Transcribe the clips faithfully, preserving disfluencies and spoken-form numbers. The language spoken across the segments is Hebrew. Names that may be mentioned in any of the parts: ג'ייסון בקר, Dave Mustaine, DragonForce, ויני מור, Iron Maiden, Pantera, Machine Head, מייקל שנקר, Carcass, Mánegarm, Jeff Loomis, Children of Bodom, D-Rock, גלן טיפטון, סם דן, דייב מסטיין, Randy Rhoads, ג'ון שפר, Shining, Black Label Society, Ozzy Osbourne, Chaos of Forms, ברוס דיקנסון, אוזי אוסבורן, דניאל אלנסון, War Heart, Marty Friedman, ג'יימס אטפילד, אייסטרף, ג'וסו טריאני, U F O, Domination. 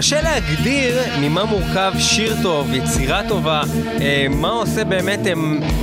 קשה להגדיר ממה מורכב שיר טוב, יצירה טובה, מה עושה באמת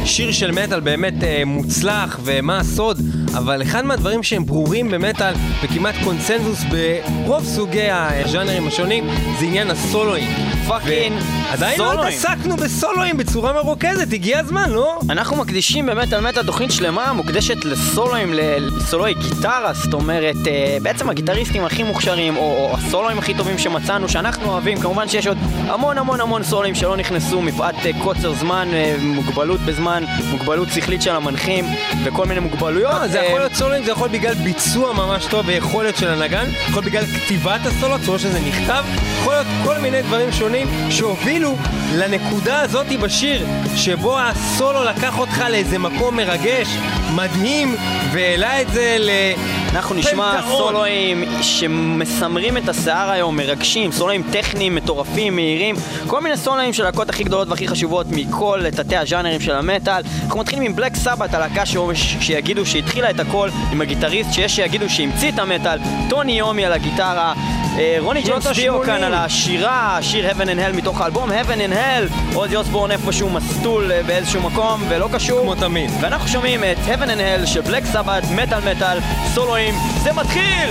שיר של מטל באמת מוצלח ומה הסוד, אבל אחד מהדברים שהם ברורים במטל וכמעט קונצנזוס ברוב סוגי הז'אנרים השונים זה עניין הסולואים. פאקינג סולואים. עדיין לא התעסקנו בסולואים בצורה מרוכזת, הגיע הזמן, לא? אנחנו מקדישים באמת על מטל תוכנית שלמה מוקדשת לסולואים, לסולואי גיטרה, זאת אומרת בעצם הגיטריסטים הכי מוכשרים או הסולואים הכי טובים שמצאנו שאנחנו אוהבים, כמובן שיש עוד המון המון המון סולואים שלא נכנסו מפאת קוצר זמן, מוגבלות בזמן, מוגבלות שכלית של המנחים וכל מיני מוגבלויות. לא, זה יכול להיות סולואים, זה יכול בגלל ביצוע ממש טוב ויכולת של הנגן, יכול בגלל כתיבת הסולו, צורה שזה נכתב, יכול להיות כל מיני דברים שונים שהובילו לנקודה הזאת בשיר שבו הסולו לקח אותך לאיזה מקום מרגש, מדהים, והעלה את זה ל... אנחנו נשמע סולואים שמסמרים את השיער היום, מרגשים, סולואים טכניים, מטורפים, מהירים, כל מיני סולואים של הלהקות הכי גדולות והכי חשובות מכל תתי הז'אנרים של המטל. אנחנו מתחילים עם בלק סבת, הלהקה שיגידו שהתחילה את הכל, עם הגיטריסט שיש שיגידו שהמציא את המטל, טוני איומי על הגיטרה, רוני ג'יימס דיו כאן על השירה, שיר Heaven and Hell מתוך האלבום Heaven and Hell, אוזי אוסבורן איפשהו מסטול באיזשהו מקום ולא קשור כמו תמיד, ואנחנו שומעים את Heaven and Hell של בלק סבת, מטל מטל, סולואים, זה מתחיל!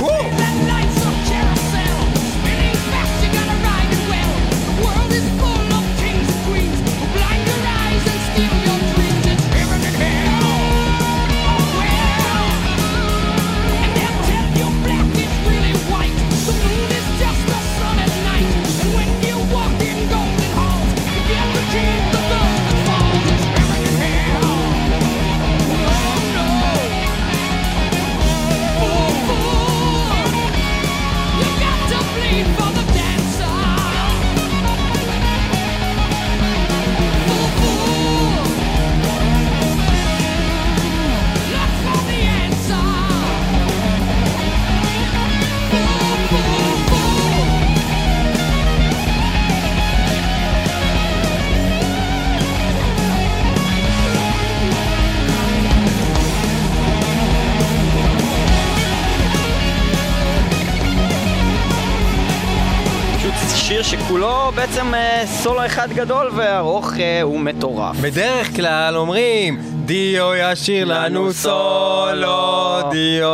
שכולו בעצם סולו אחד גדול והארוך הוא מטורף. בדרך כלל אומרים דיו ישיר לנו סולו, דיו...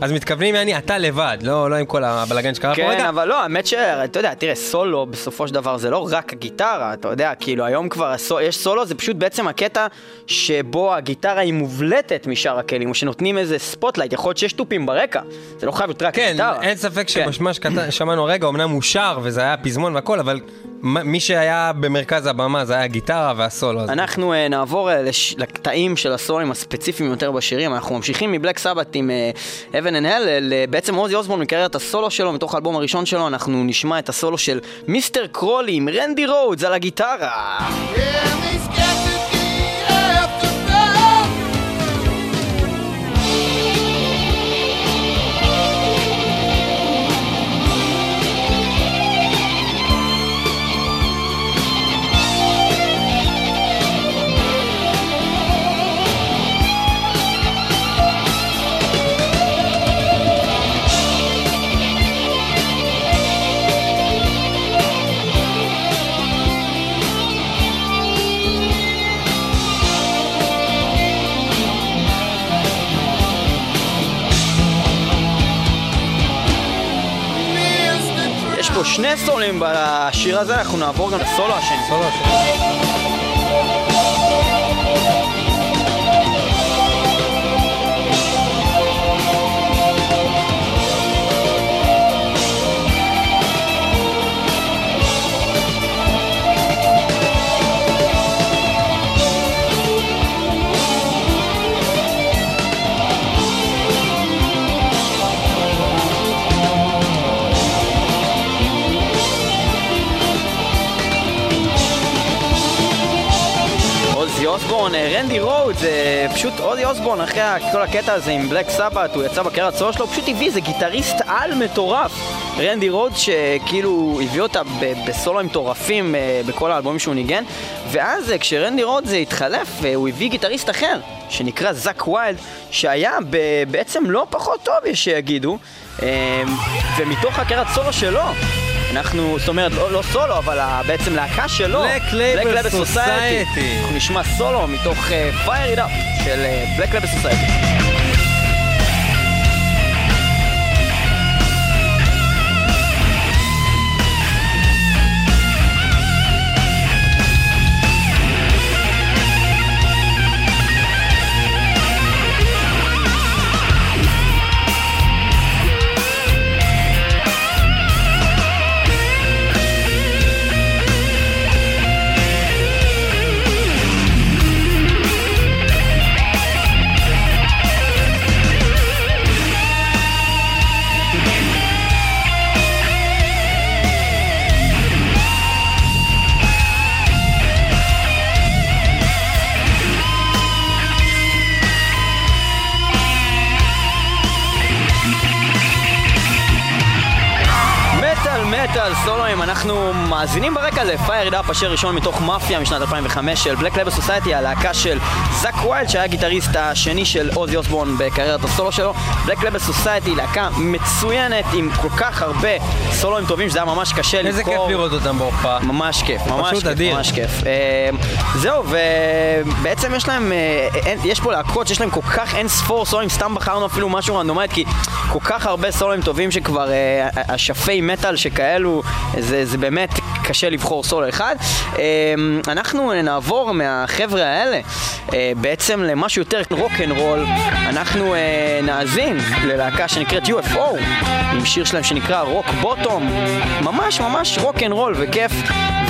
אז מתכוונים, אני, אתה לבד, לא עם כל הבלגן שקרה פה רגע. כן, אבל לא, האמת שאתה יודע, תראה, סולו בסופו של דבר זה לא רק הגיטרה, אתה יודע, כאילו היום כבר יש סולו, זה פשוט בעצם הקטע שבו הגיטרה היא מובלטת משאר הכלים, או שנותנים איזה ספוטלייט, יכול להיות שיש טופים ברקע, זה לא חייב להיות רק גיטרה. כן, אין ספק שמשמש שמענו רגע, אמנם הוא שר וזה היה פזמון והכל, אבל... מי שהיה במרכז הבמה זה היה הגיטרה והסולו הזה. אנחנו uh, נעבור uh, לש... לקטעים של הסולואים הספציפיים יותר בשירים. אנחנו ממשיכים מבלק סבת עם uh, Heaven and Hell, uh, בעצם אוזי אוסבורן מקרר את הסולו שלו מתוך האלבום הראשון שלו. אנחנו נשמע את הסולו של מיסטר קרולי עם רנדי רודס על הגיטרה. שני סולים בשיר הזה, אנחנו נעבור גם לסולו השני. סולו השני. אוסבורן, רנדי רודס, פשוט אוזי אוסבורן אחרי כל הקטע הזה עם בלק סבת, הוא יצא בקריירת סולו שלו, פשוט הביא איזה גיטריסט על מטורף, רנדי רודס, שכאילו הביא אותה בסולואים מטורפים בכל האלבומים שהוא ניגן, ואז כשרנדי רודס התחלף, הוא הביא גיטריסט אחר שנקרא זאק ויילד, שהיה בעצם לא פחות טוב יש שיגידו, ומתוך הקריירת סולו שלו אנחנו, זאת אומרת, לא, לא סולו, אבל בעצם להקה שלו, Black Label Society. אנחנו נשמע סולו מתוך uh, Fire It Up של uh, Black Label Society. אנחנו מאזינים ברקע הזה, Fire It Up, השיר ראשון מתוך מאפיה משנת אלפיים וחמש של Black Label Society, הלהקה של זאק ווילד שהיה הגיטריסט השני של אוזי אוסבורן בקריירת הסולו שלו. Black Label Society, להקה מצוינת עם כל כך הרבה סולוים טובים שזה היה ממש קשה לבחור. איזה כיף לראות אותם בהופעה. ממש כיף, ממש כיף, ממש כיף. זהו, ובעצם יש להם, יש פה להקות שיש להם כל כך אין ספור סולוים, סתם בחרנו אפילו משהו רנדומלית כי כל כך הרבה סולוים טובים שכבר השפי מטל שכאלו זה, זה באמת קשה לבחור סולו אחד. אנחנו נעבור מהחבר'ה האלה בעצם למשהו יותר רוק'נ'רול. אנחנו נאזין ללהקה שנקראת U F O עם שיר שלהם שנקרא רוק בוטום, ממש ממש רוק'נ'רול וכיף,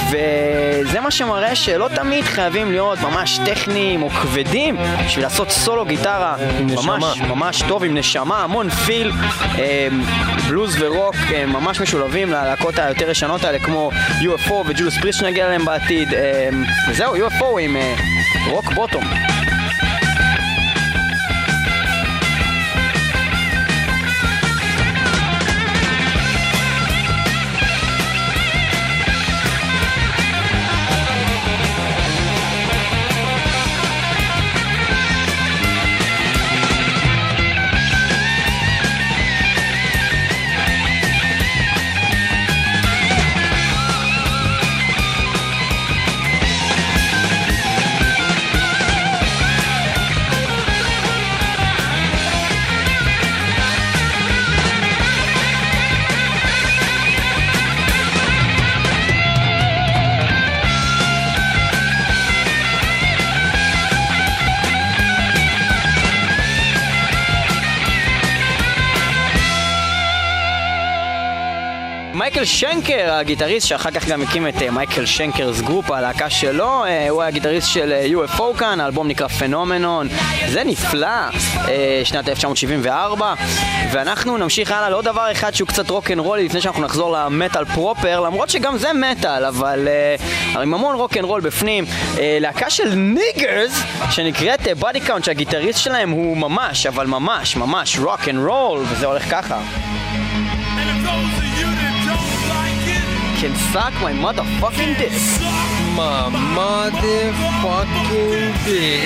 וזה מה שמראה שלא תמיד חייבים להיות ממש טכניים או כבדים בשביל לעשות סולו גיטרה ממש ממש טוב עם נשמה, המון פיל, בלוז ורוק ממש משולבים ללהקות היותר ישנות האלה כמו U F O וג'ולוס פריסט נגיע להם בעתיד. וזהו, U F O עם רוק בוטום. מייקל שנקר, הגיטריסט שאחר כך גם הקים את מייקל שנקר's גרופ, הלהקה שלו, הוא היה גיטריסט של U F O כאן, האלבום נקרא פנומנון, זה נפלא, שנת אלף תשע מאות שבעים וארבע, ואנחנו נמשיך הלאה לעוד דבר אחד שהוא קצת רוק'נ'רולי לפני שאנחנו נחזור למטל פרופר, למרות שגם זה מטל, אבל עם המון רוק'נ'רול בפנים, להקה של ניגרס שנקראת Body Count, שהגיטריסט שלהם הוא ממש, אבל ממש, ממש רוק'נ'רול, וזה הולך ככה. Can suck my motherfucking dick. My motherfucking dick.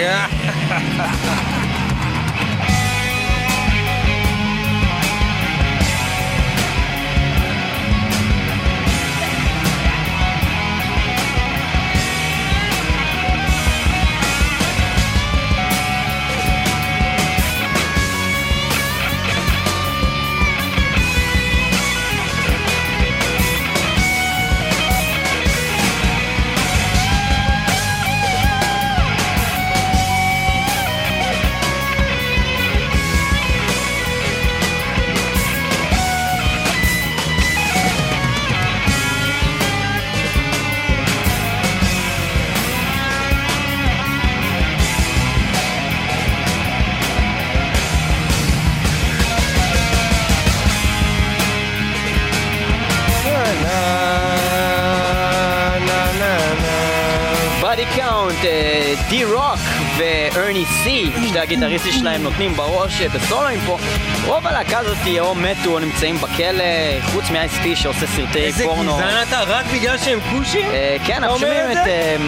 D-Rock וארני סי, שתי הגיטריסטים שלהם נותנים בראש את הסולוים פה. רוב הלהקה הזאת או מתו או נמצאים בכלא, חוץ מ-איי אס פי שעושה סרטי פורנו. איזה גזען אתה, רק בגלל שהם כושים? כן, אנחנו שומעים את...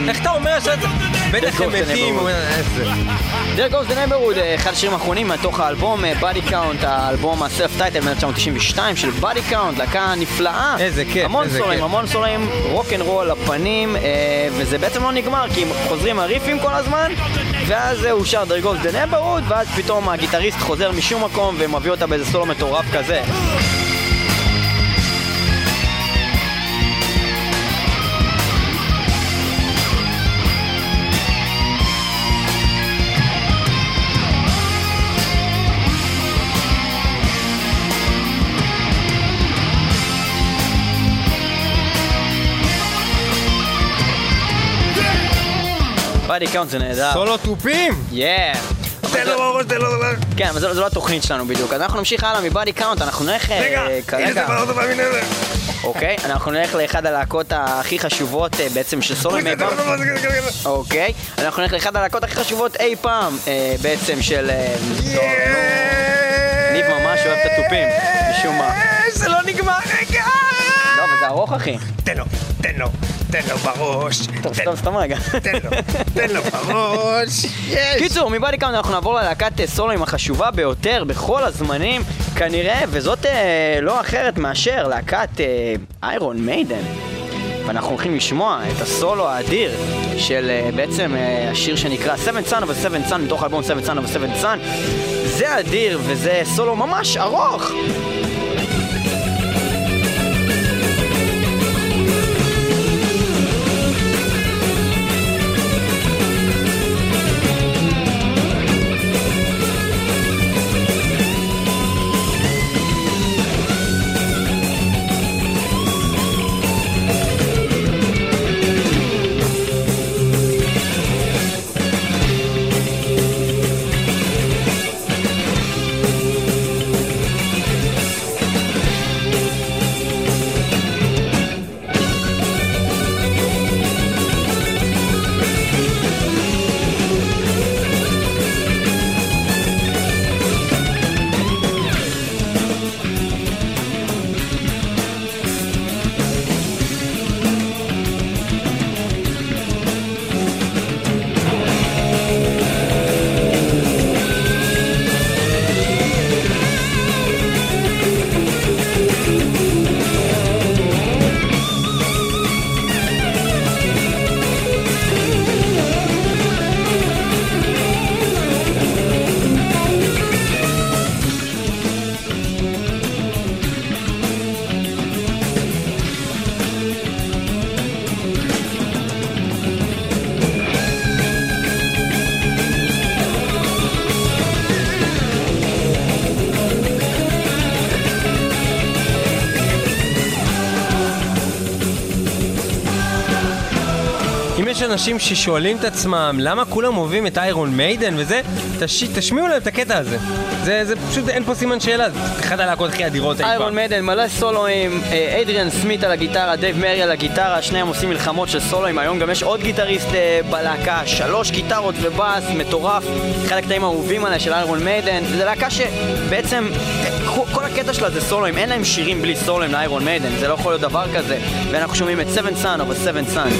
איך אתה אומר שאתה... בטח הם מתים. There Goes the Neighborhood, אחד השירים האחרונים מתוך האלבום Body Count, האלבום הסלף-טייטל מ-תשעים ושתיים של Body Count, להקה נפלאה. איזה כיף, איזה כיף. המון סולוים, המון סולוים, רוק'נ'רול לפנים, וזה בעצם לא נגמר, כי הם חוזרים הריפים כל הזמן, ואז הוא שר There Goes the Neighborhood, ואז פתאום הגיטריסט חוזר משום מקום ומביא אותה באיזה סולו מטורף כזה. Body Count זה נהדר. סולו טופים! יאה! זה לא הראש, זה לא... כן, אבל זו לא התוכנית שלנו בדיוק. אז אנחנו נמשיך הלאה מבאדי קאונט, אנחנו נלך... רגע! הנה זה פעם, זה פעם, הנה זה! אוקיי, אנחנו נלך לאחד הלהקות הכי חשובות בעצם של סולו אי פעם. אוקיי, אנחנו נלך לאחד הלהקות הכי חשובות אי פעם בעצם של... ניב ממש אוהב את הטופים, משום מה. זה לא נגמר, רגע! לא, אבל זה ארוך, אחי. תן לו, תן לו. תן לו בראש. טוב, סתם, סתם רגע. תן לו, תן לו בראש. קיצור, מבאדי קאונט אנחנו נעבור ללהקת סולוים החשובה ביותר בכל הזמנים, כנראה, וזאת לא אחרת מאשר להקת איירון מיידן. ואנחנו הולכים לשמוע את הסולו האדיר של בעצם השיר שנקרא Seven Son of a Seven Son, מתוך האלבום Seven Son of a Seven Son. זה אדיר וזה סולו ממש ארוך. אנשים ששואלים את עצמם למה כולם אוהבים את איירון מיידן וזה, תש... תשמיעו להם את הקטע הזה. זה, זה פשוט, אין פה סימן שאלה, זה אחד הלהקות הכי אדירות. איירון מיידן, מלא סולואים, אדריאן סמית על הגיטרה, דייב מרי על הגיטרה, שניהם עושים מלחמות של סולואים. היום גם יש עוד גיטריסט בלהקה, שלוש גיטרות ובאס, מטורף. אחד הקטעים האהובים עליה של איירון מיידן, זה להקה שבעצם... כל הקטע שלה זה סולואים, אין להם שירים בלי סולואים לאיירון מיידן, זה לא יכול להיות דבר כזה. ואנחנו שומעים את Seven Son of a Seven Son.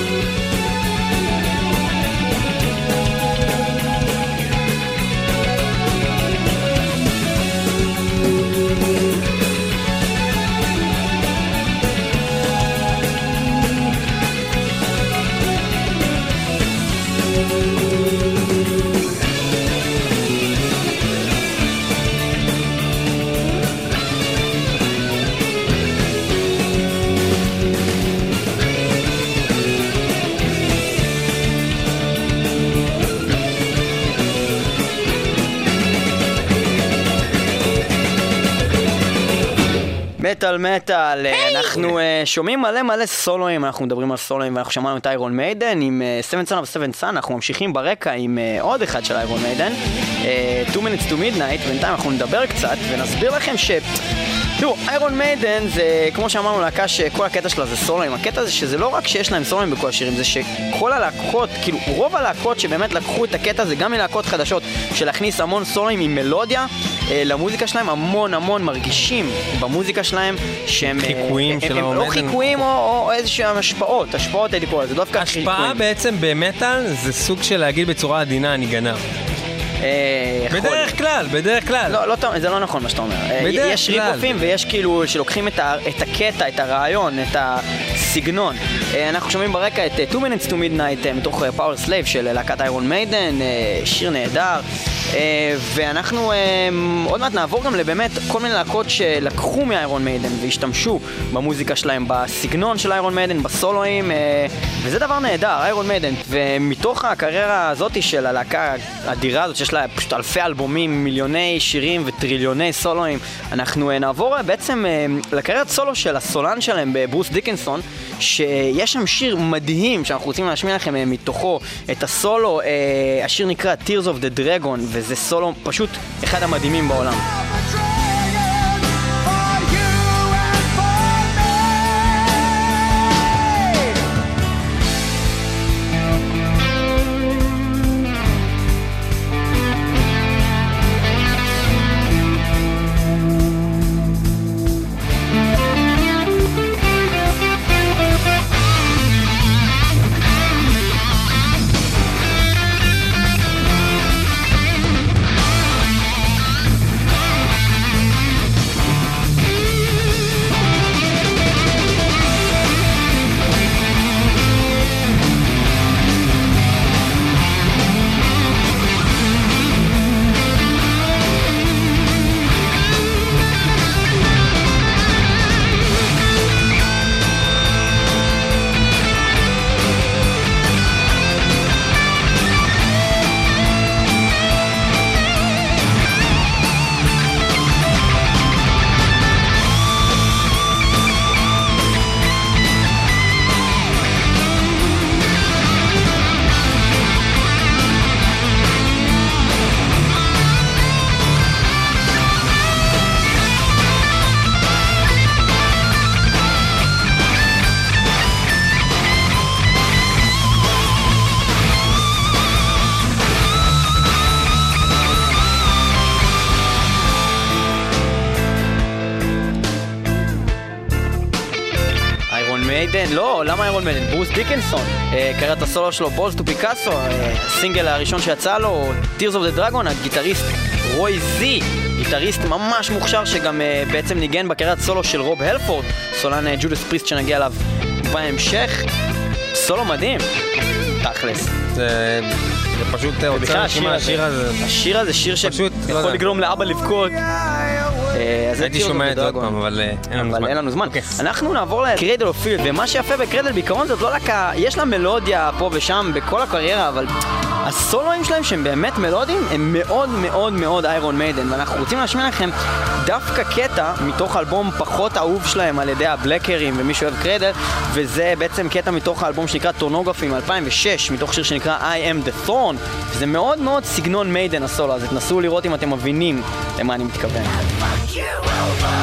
מטל מטל, אנחנו שומעים מלא מלא סולוים, אנחנו מדברים על סולוים ואנחנו שמענו את איירון מיידן עם Seven Son of Seven Son, אנחנו ממשיכים ברקע עם עוד אחד של איירון מיידן, Two Minutes to Midnight, בינתיים אנחנו נדבר קצת ונסביר לכם ש... תראו, איירון מיידן זה, כמו שאמרנו, להקה שכל הקטע שלה זה סולוים. הקטע זה שזה לא רק שיש להם סולוים בכל השירים, זה שכל הלהקות, כאילו רוב הלהקות שבאמת לקחו את הקטע הזה גם מלהקות חדשות, שלהכניס המון סולוים עם מלודיה למוזיקה שלהם, המון המון מרגישים במוזיקה שלהם שהם חיקויים של האומדן. לא חיקויים או איזשהם השפעות, השפעות הייתי קורא, זה דווקא חיקויים. השפעה בעצם במטל זה סוג של להגיד בצורה עדינה אני גנב. בדרך כלל, בדרך כלל. לא, זה לא נכון מה שאתה אומר. יש ריפופים ויש כאילו שלוקחים את הקטע, את הרעיון, את הסגנון. אנחנו שומעים ברקע את Two Minutes to Midnight מתוך Power Slave של להקת איירון מיידן, שיר נהדר. ואנחנו עוד מעט נעבור גם לבאמת כל מיני להקות שלקחו מאיירון מיידן והשתמשו במוזיקה שלהם, בסגנון של איירון מיידן, בסולואים, וזה דבר נהדר, איירון מיידן. ומתוך הקריירה הזאת של הלהקה האדירה הזאת שיש לה פשוט אלפי אלבומים, מיליוני שירים וטריליוני סולואים, אנחנו נעבור בעצם לקריירת סולו של הסולן שלהם, בברוס דיקנסון, שיש שם שיר מדהים שאנחנו רוצים להשמיע לכם מתוכו את הסולו. השיר נקרא Tears of the Dragon, וזה סולו פשוט אחד המדהימים בעולם. לא, למה איירון מיידן? ברוס דיקנסון קרא את הסולו שלו בולס טו פיקאסו, הסינגל הראשון שיצא לו Tears of the Dragon. הגיטריסט רוי זי, גיטריסט ממש מוכשר שגם בעצם ניגן בקריירת סולו של רוב הלפורד, סולן ג'ודס פריסט שנגיע אליו בהמשך. סולו מדהים תכלס, זה פשוט הוצאה נשימה. השיר הזה השיר הזה שיר שיכול לגרום לאבא לבכות. הייתי שומע את עוד פעם, אבל אין לנו זמן. אנחנו נעבור לקרדל אוף פילד, ומה שיפה בקרדל בעיקרון זאת לא להקה, יש לה מלודיה פה ושם בכל הקריירה, אבל הסולואים שלהם שהם באמת מלודיים הם מאוד מאוד מאוד איירון מיידן, ואנחנו רוצים להשמיע לכם דווקא קטע מתוך אלבום פחות אהוב שלהם על ידי הבלקרים ומי שאוהב קרדל, וזה בעצם קטע מתוך האלבום שנקרא טורנוגרפים אלפיים ושש, מתוך שיר שנקרא I am the Thorn, וזה מאוד מאוד סגנון מיידן הסולו, אז תנסו לראות אם אתם מבינים למה אני מתכוון. You over.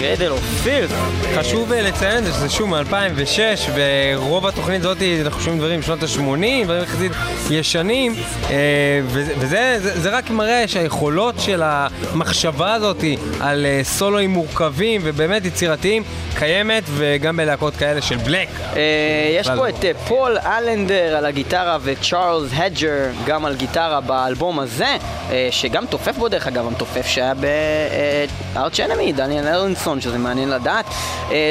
Cradle of Filth. חשוב לציין זה שזה שוב מ-אלפיים ושש, ורוב התוכנית הזאת אנחנו שומעים דברים בשנות ה-שמונים, דברים יחסית ישנים, וזה זה רק מראה שהיכולות של המחשבה הזאת על סולואים מורכבים ובאמת יצירתיים קיימת, וגם בלהקות כאלה של בלק. יש פה את פול אלנדר על הגיטרה וצ'ארלס הדג'ר גם על גיטרה באלבום הזה, שגם תופף בו דרך אגב, המתופף שהיה בארץ' אנמי, דניאל אלנסון, שזה מעניין לדעת.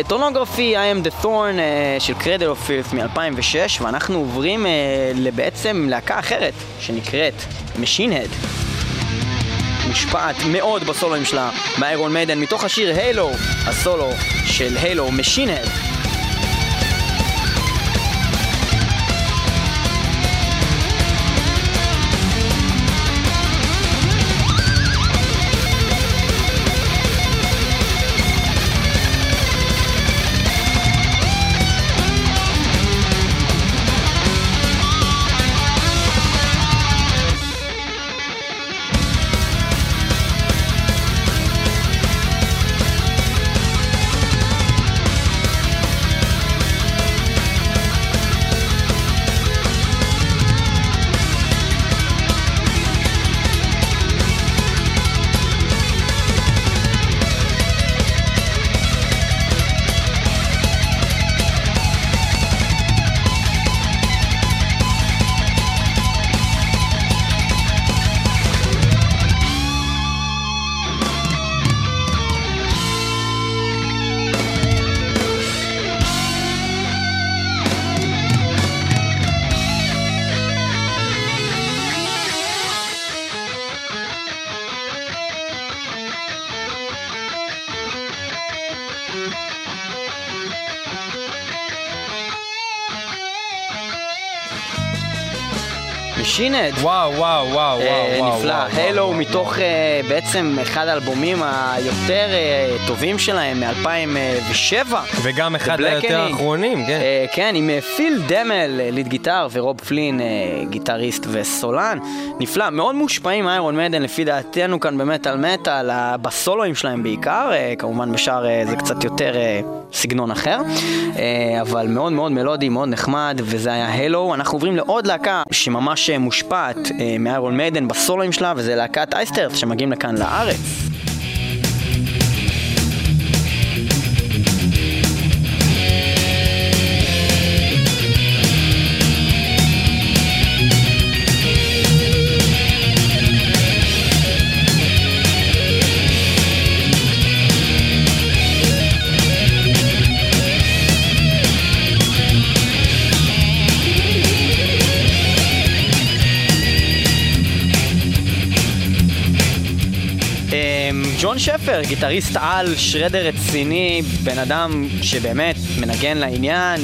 טורנוגרפי, I am the Thorn של Cradle of Filth מ-אלפיים ושש, ואנחנו עוברים בעצם להקה אחרת שנקראת Machine Head, משפעת מאוד בסולוים שלה מאיירון מיידן, מתוך השיר הילו, הסולו של הילו, Machine Head. Machine Head. וואו, וואו, וואו, וואו. נפלא. הלו מתוך בעצם אחד האלבומים היותר טובים שלהם, מ-אלפיים ושבע. וגם אחד היותר האחרונים, כן. כן, עם פיל דמל, ליד גיטר, ורוב פלין, גיטריסט וסולן. נפלא. מאוד מושפעים איירון מיידן, לפי דעתנו כאן במטל מטל, בסולואים שלהם בעיקר. כמובן בשאר זה קצת יותר סגנון אחר, אבל מאוד מאוד מלודי, מאוד נחמד, וזה היה הלו. אנחנו עוברים לעוד להקה שממש מושפעת מאיירון מיידן בסולואים שלה, וזה להקת אייסטרף שמגיעים לכאן לארץ. ג'ון שפר, גיטריסט על, שרדר רציני, בן אדם שבאמת מנגן לעניין,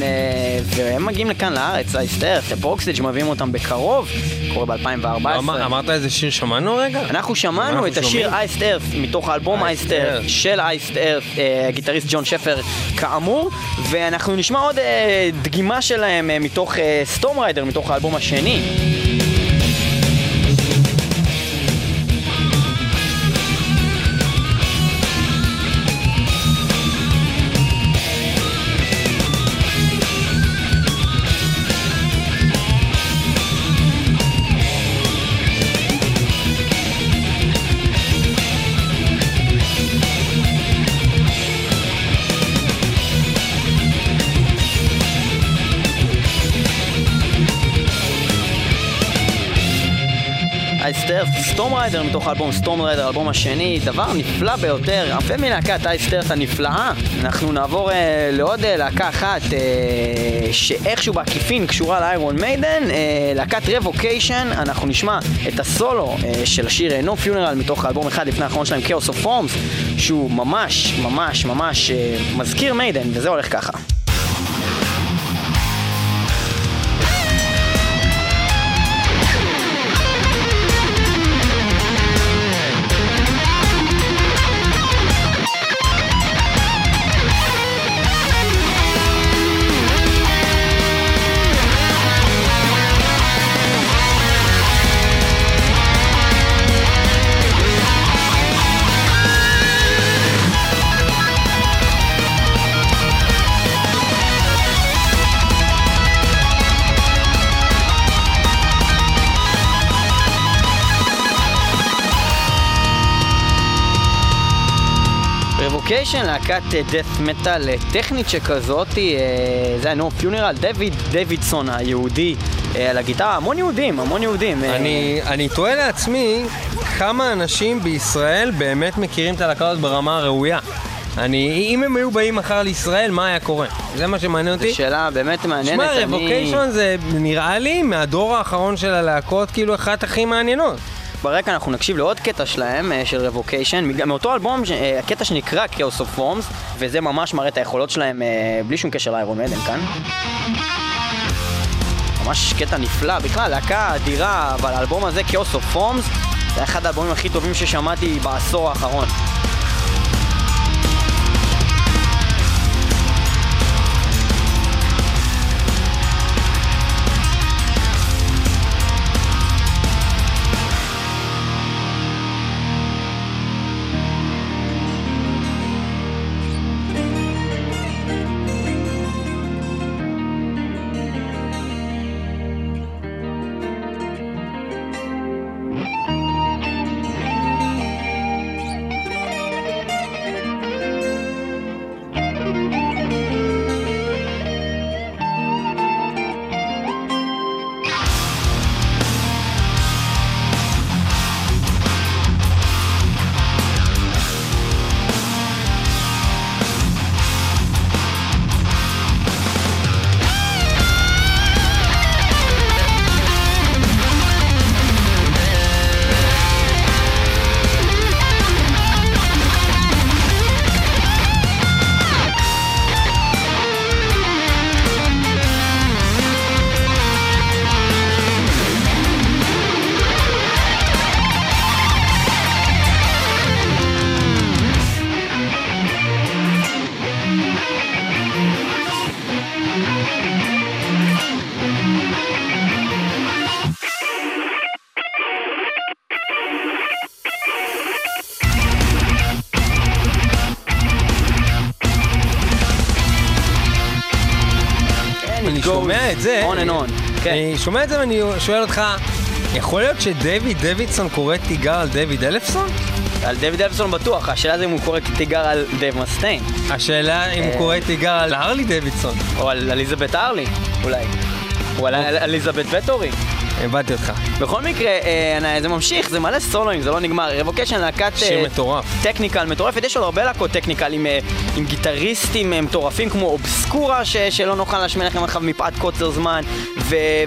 והם מגיעים לכאן לארץ, אייסטרף, הפרוקסיג' מביאים אותם בקרוב, קורה ב-אלפיים וארבע עשרה. אמרת איזה שיר שמענו רגע? אנחנו שמענו את השיר אייסטרף, מתוך האלבום אייסטרף, של אייסטרף, גיטריסט ג'ון שפר כאמור, ואנחנו נשמע עוד דגימה שלהם מתוך סטורם ריידר, מתוך האלבום השני. סטורם ריידר מתוך האלבום סטורם ריידר, האלבום השני, דבר נפלא ביותר, הרבה מלהקת אייסטרף הנפלאה. אנחנו נעבור אה, לעוד אה, להקה אחת אה, שאיכשהו בעקיפין קשורה לאיירון מיידן, אה, להקת רבוקיישן. אנחנו נשמע את הסולו אה, של השיר נו פיונרל מתוך האלבום אחד לפני האחרון שלהם, Chaos of Forms, שהוא ממש ממש ממש אה, מזכיר מיידן, וזה הולך ככה. Revocation, להקת דף מטל טכנית שכזאת, זה היה נו פיונרל, דויד דוידסון היהודי על הגיטרה, המון יהודים, המון יהודים. אני, אני תוהה לעצמי כמה אנשים בישראל באמת מכירים את הלהקות ברמה הראויה. אני, אם הם היו באים מחר לישראל, מה היה קורה? זה מה שמעניין אותי. זו שאלה באמת מעניינת. שמה, רבוקיישון אני... זה נראה לי מהדור האחרון של הלהקות, כאילו אחת הכי מעניינות. ברקע אנחנו נקשיב לעוד קטע שלהם, של רבוקיישן, מאותו אלבום, הקטע שנקרא Chaos of Forms, וזה ממש מראה את היכולות שלהם, בלי שום קשר לאיירון מיידן כאן. ממש קטע נפלא, בכלל, להקה אדירה, אבל האלבום הזה, Chaos of Forms, זה אחד האלבומים הכי טובים ששמעתי בעשור האחרון. אני שומע את זה ואני שואל אותך, יכול להיות שדויד דוידסון קורא תיגר על דויד אלפסון? על דויד אלפסון בטוח, השאלה זה אם הוא קורא תיגר על דייב מסטיין. השאלה אם הוא קורא תיגר על הרלי דוידסון. או על אליזבת הרלי, אולי. או על אליזבת וטורי. הבאתי אותך. בכל מקרה, זה ממשיך, זה מלא סולוים, זה לא נגמר. רבוקיישן להקת טכניקל מטורפת, יש עוד הרבה להקות טכניקל עם גיטריסטים מטורפים כמו אובסקורה שלא נוכל להשמיע לכם עכשיו מפאת קוצר זמן,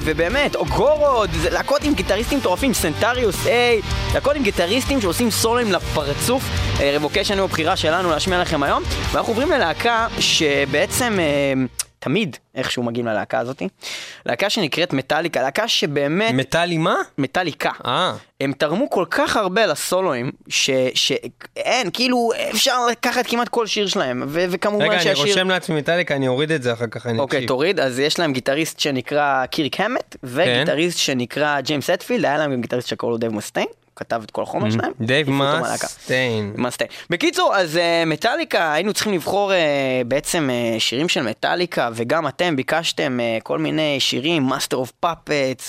ובאמת, אוגורוד, להקות עם גיטריסטים מטורפים, סנטריוס איי, להקות עם גיטריסטים שעושים סולוים לפרצוף. רבוקיישן הוא הבחירה שלנו להשמיע לכם היום, ואנחנו עוברים ללהקה שבעצם... תמיד איכשהו מגיעים ללהקה הזאת. להקה שנקראת מטליקה, להקה שבאמת... מטלי מה? מטליקה. אה. הם תרמו כל כך הרבה לסולואים, שאין, כאילו אפשר לקחת כמעט כל שיר שלהם, וכמובן שהשיר... רגע, אני רושם לעצמי מטליקה, אני אוריד את זה אחר כך, אני אקשיב. אוקיי, תוריד, אז יש להם גיטריסט שנקרא קיריק המט, וגיטריסט שנקרא ג'יימס אטפילד, היה להם גם גיטריסט שקורא לו דייב מוסטיין. כתב את כל החומר שלהם. דייב מסטיין. מסטיין. בקיצור, אז מטליקה, היינו צריכים לבחור בעצם שירים של מטליקה, וגם אתם ביקשתם כל מיני שירים, Master of Puppets,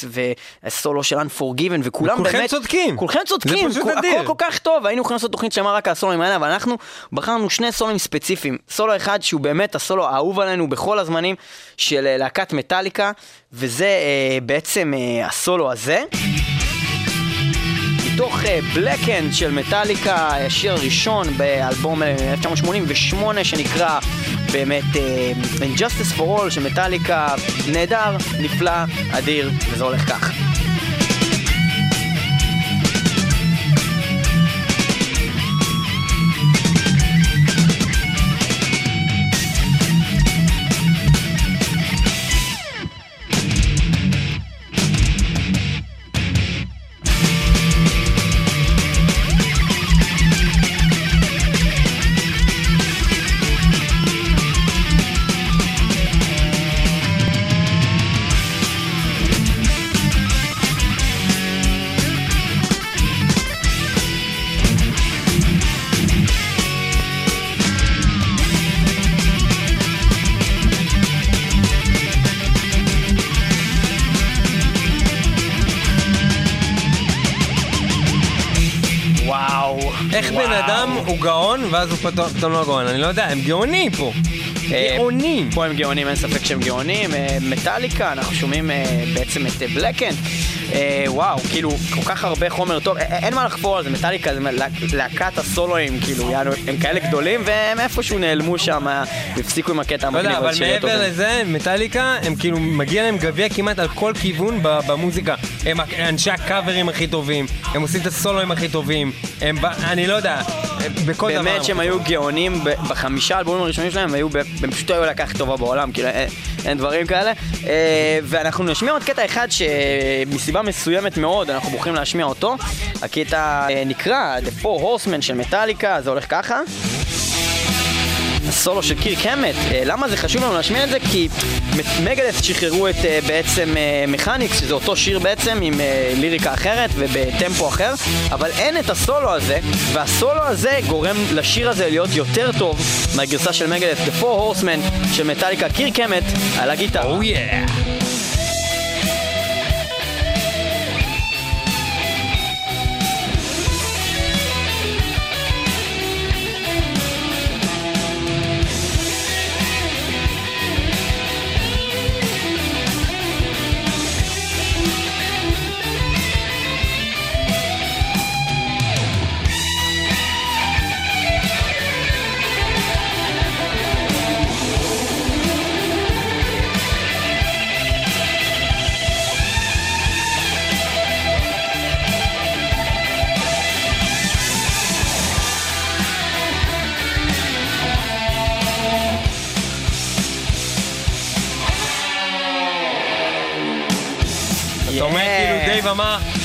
וסולו של Unforgiven, וכולם באמת... כולכם צודקים. כולכם צודקים. זה פשוט נדיר. הכל כל כך טוב, היינו יכולים לעשות תוכנית שמה רק על הסולוים האלה, אבל אנחנו בחרנו שני סולוים ספציפיים. סולו אחד שהוא באמת הסולו האהוב עלינו בכל הזמנים, של להקת מטליקה, וזה בעצם הסולו הזה. מתוך בלקאנד של מטליקה, השיר הראשון באלבום אלף תשע מאות שמונים ושמונה שנקרא באמת Injustice for All של מטליקה, נהדר, נפלא, אדיר, וזה הולך כך. איך בן אדם הוא גאון ואז הוא פתאום לא גאון? אני לא יודע, הם גאונים פה. גאונים. פה הם גאונים, אין ספק שהם גאונים. מטאליקה, אנחנו שומעים בעצם את בלקאנד. וואו, כאילו, כל כך הרבה חומר טוב, אין מה לחפור על זה, מטאליקה, זה להקת הסולואים, כאילו, הם כאלה גדולים, והם איפשהו נעלמו שם, הפסיקו עם הקטע המגניב. אבל מעבר לזה, מטאליקה, הם כאילו, מגיע להם גביע כמעט על כל כיוון במוזיקה. הם אנשי הקאברים הכי טובים, הם עושים את הסולואים הכי טובים, הם, אני לא יודע, בכל דבר. באמת שהם היו גאונים, בחמישה אלבומים הראשונים שלהם, הם פשוט היו להקה הכי טובה בעולם, כאילו, אין דברים כאלה. ואנחנו נשמיע עוד קטע אחד שמסיבה מסוימת מאוד, אנחנו בוחרים להשמיע אותו. הקטע נקרא The Four Horsemen של מטאליקה, זה הולך ככה. הסולו של קירק האמט. למה זה חשוב לנו להשמיע את זה? כי מגדס שחררו את בעצם מכניקס, שזה אותו שיר בעצם עם ליריקה אחרת ובטמפו אחר, אבל אין את הסולו הזה, והסולו הזה גורם לשיר הזה להיות יותר טוב מהגרסה של מגדס. The Four Horsemen של מטאליקה, קירק האמט על הגיטרה. Oh yeah.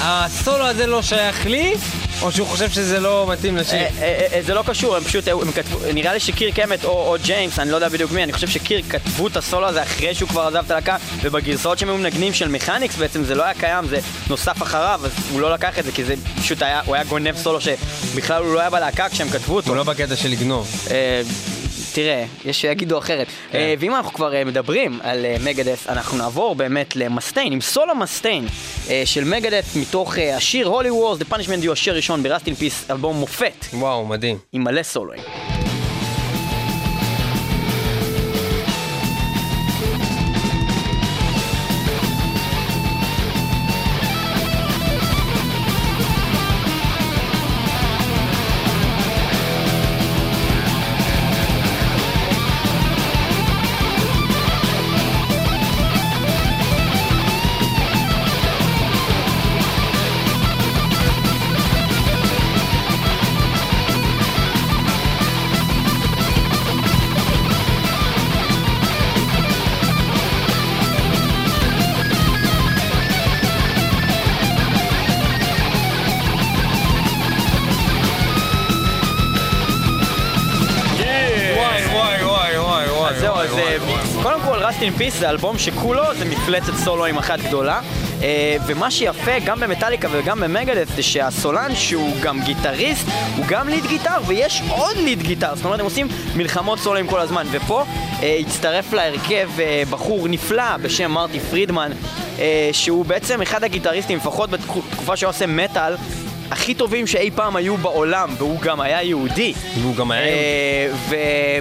הסולו הזה לא שייך לי, או שהוא חושב שזה לא מתאים לשיר? זה לא קשור, הם פשוט, נראה לי שקירק האמט או ג'יימס, אני לא יודע בדיוק מי, אני חושב שקירק כתבו את הסולו הזה אחרי שהוא כבר עזב את הלהקה, ובגרסאות שהם היו מנגנים של מכניקס בעצם זה לא היה קיים, זה נוסף אחריו, אז הוא לא לקח את זה, כי זה פשוט היה, הוא היה גונב סולו שבכלל הוא לא היה בלהקה כשהם כתבו אותו. הוא לא בקטע של לגנוב. תראה, יש שיגידו אחרת. ואם אנחנו כבר מדברים על מגדס, אנחנו נעבור באמת למסטיין, עם סולו מסטיין של מגדס מתוך השיר Holy Wars, The Punishment Dio, השיר ראשון ב-Rust in Peace, אלבום מופת. וואו, מדהים. עם מלא סולוים. זה אלבום שכולו זה מפלצת סולואים אחת גדולה, ומה שיפה גם במטאליקה וגם במגדס זה שהסולן שהוא גם גיטריסט הוא גם ליד גיטר ויש עוד ליד גיטר, זאת אומרת הם עושים מלחמות סולואים כל הזמן. ופה הצטרף להרכב בחור נפלא בשם מרטי פרידמן, שהוא בעצם אחד הגיטריסטים, לפחות בתקופה שהוא עושה מטאל, הכי טובים שאי פעם היו בעולם, והוא גם היה יהודי. והוא גם היה יהודי.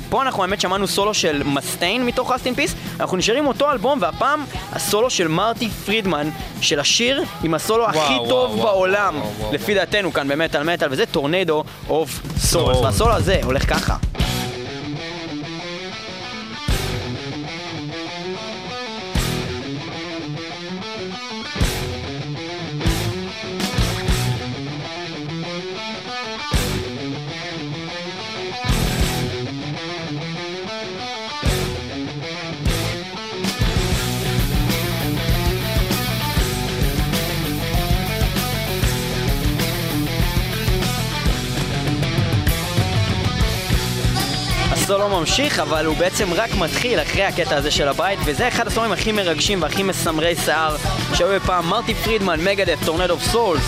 ופה אנחנו האמת שמענו סולו של מסטיין מתוך Rust in Peace, אנחנו נשארים אותו אלבום, והפעם הסולו של מרטי פרידמן, של השיר, עם הסולו הכי טוב בעולם, לפי דעתנו כאן במטל מטל, וזה טורנדו אוף סורס. והסולו הזה הולך ככה. ממשיך, אבל הוא בעצם רק מתחיל אחרי הקטע הזה של הבית, וזה אחד הסולואים הכי מרגשים והכי מסמרי שיער שהיו פעם. מרטי פרידמן, Megadeth, Tornado of Souls.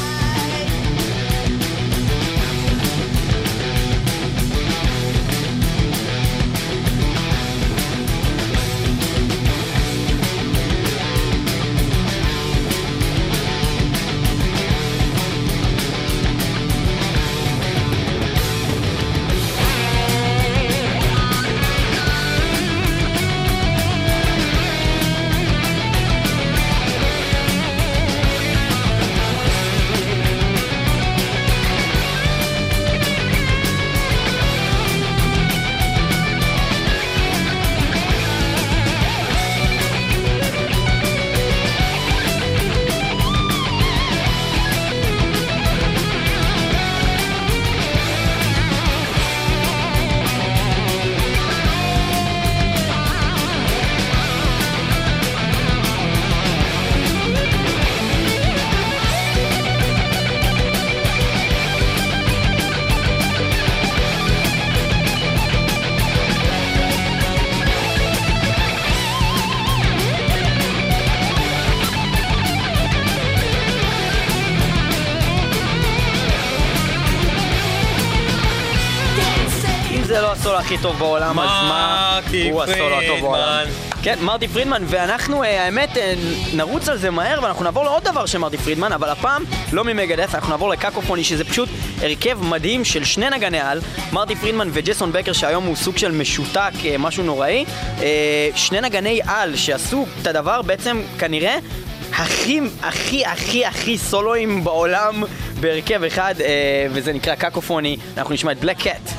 זה לא הסולו הכי טוב בעולם, אז מה הוא הסולו הטוב בעולם? כן, מרטי פרידמן, ואנחנו, האמת, נרוץ על זה מהר, ואנחנו נעבור לעוד דבר של מרטי פרידמן, אבל הפעם לא ממגדף, אנחנו נעבור לקקופוני, שזה פשוט הרכב מדהים של שני נגני על, מרטי פרידמן וג'ייסון בקר, שהיום הוא סוג של משותק, משהו נוראי, שני נגני על שעשו את הדבר בעצם כנראה הכי, הכי, הכי, הכי סולואים בעולם בהרכב אחד, וזה נקרא קקופוני, אנחנו נשמע את בלק קאט.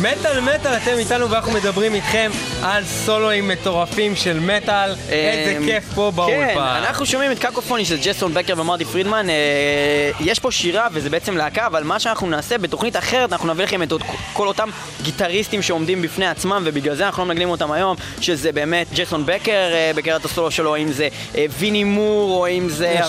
מטל מטל, אתם איתנו ואנחנו מדברים איתכם על סולואים מטורפים של מטל. איזה כיף פה באולפן. אנחנו שומעים את קקופוני של ג'ייסון בקר ומרטי פרידמן. יש פה שירה וזה בעצם להקה, אבל מה שאנחנו נעשה בתוכנית אחרת, אנחנו נביא לכם את כל אותם גיטריסטים שעומדים בפני עצמם, ובגלל זה אנחנו לא מנגלים אותם היום, שזה באמת ג'ייסון בקר בקריירת הסולו שלו, אם זה ויני מור או אם זה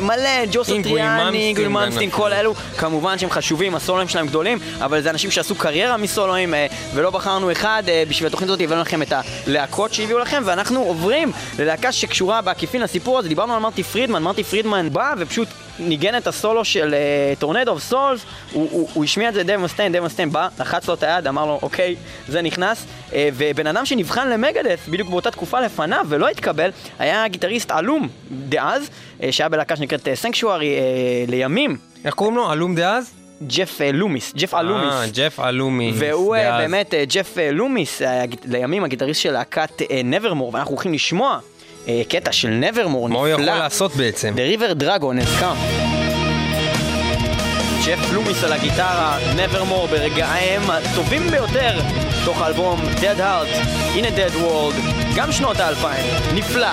מלא ג'וסו טריאני, גולי ממסטין, כל אלו כמובן שהם חשובים, הסולואים שלהם גדולים, אבל זה אנשים שעשו קריירה מסולואים, ולא בחרנו אחד. בשביל התוכנית הזאת הבאנו לכם את הלהקות שהביאו לכם, ואנחנו עוברים ללהקה שקשורה בעקיפין לסיפור הזה. דיברנו על מרטי פרידמן, מרטי פרידמן בא ופשוט ניגן את הסולו של טורנדו אוף סולס, הוא השמיע את זה דייב מוסטיין, דייב מוסטיין בא, לחץ לו את היד, אמר לו אוקיי, זה נכנס, ובן אדם שנבחן למגדף, בדיוק באותה תקופה לפניו ולא התקבל, היה גיטריסט עלום דאז, שהיה בלהקה שנקראת סנקשוארי לימים. איך קוראים לו? עלום דאז? ג'ף לומיס, ג'ף אלומיס. אה, ג'ף אלומיס. והוא באמת, ג'ף לומיס, לימים הגיטריסט של להקת נברמור, ואנחנו הולכים לשמוע קטע של נברמור נפלא. מה הוא יכול לעשות בעצם? The River Dragon has come. ג'ף לומיס על הגיטרה, נברמור ברגעים הטובים ביותר, תוך האלבום Dead Heart, In a Dead World, גם שנות האלפיים, נפלא.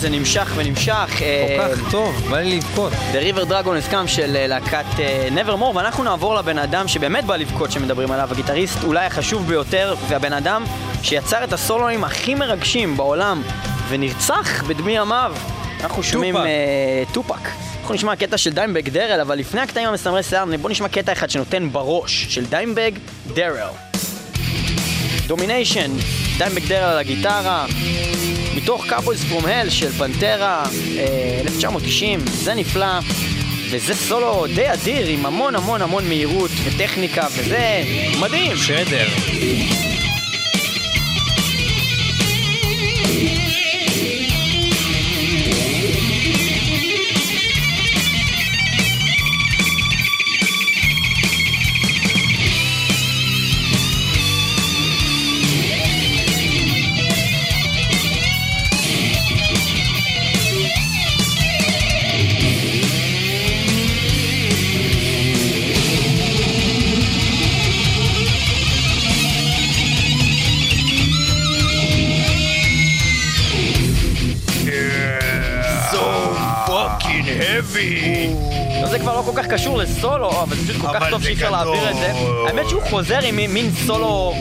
זה נמשך ונמשך. כל כך טוב, בא לי לבכות. The River Dragon הסכם של להקת נברמור, ואנחנו נעבור לבן אדם שבאמת בא לבכות שמדברים עליו, הגיטריסט אולי החשוב ביותר, והבן אדם שיצר את הסולואים הכי מרגשים בעולם, ונרצח בדמי ימיו. אנחנו שומעים טופק. אנחנו נשמע קטע של דיימבג דרל, אבל לפני הקטעים המסמרי שיער, בוא נשמע קטע אחד שנותן בראש, של דיימבג דרל. דומיניישן, דיימבג דרל על הגיטרה. מתוך Cowboys From Hell של פנטרה, אלף תשע מאות תשעים, זה נפלא, וזה סולו די אדיר עם המון המון המון מהירות וטכניקה, וזה מדהים. שדר. פאקינג heavy. זה כבר לא כל כך קשור לסולו, אבל זה פשוט כל כך טוב שאי אפשר להעביר את זה. האמת שהוא חוזר עם מין סולו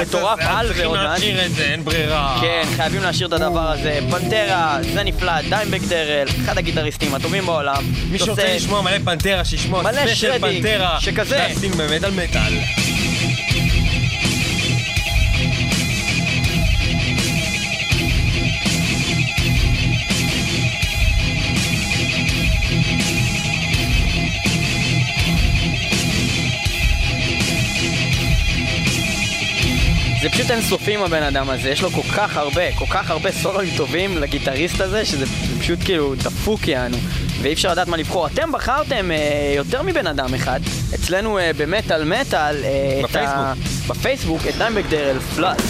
מטורף על ועודן. להשאיר את זה, אין ברירה. כן, חייבים להשאיר את הדבר הזה. פנטרה, זה נפלא, דיימבק דרל, אחד הגיטריסטים הטובים בעולם. מי שרוצה לשמוע מלא פנטרה, שישמוע ספיישל פנטרה. שכזה. תעשים באמת על מטאל. זה פשוט אינסופי עם הבן אדם הזה, יש לו כל כך הרבה, כל כך הרבה סולוים טובים לגיטריסט הזה, שזה פשוט כאילו דפוק יענו, ואי אפשר לדעת מה לבחור. אתם בחרתם אה, יותר מבן אדם אחד, אצלנו אה, במטל מטל, אה, בפייסבוק. ה... בפייסבוק, את דיימבק דרל פלאס.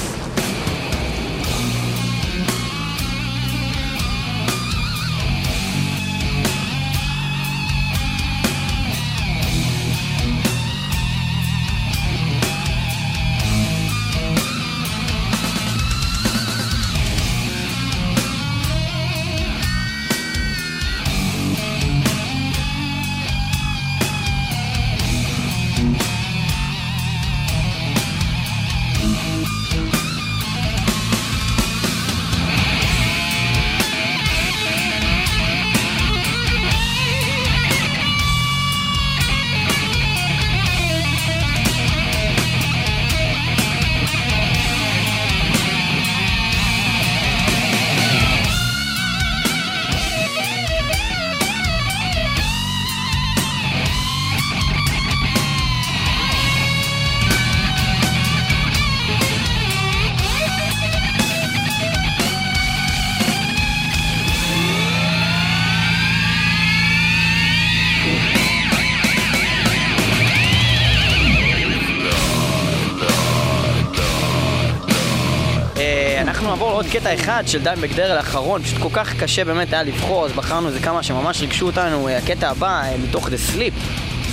קטע אחד של דיימבק דרל האחרון, פשוט כל כך קשה באמת היה לבחור, אז בחרנו זה כמה שממש ריגשו אותנו. הקטע הבא מתוך The Sleep,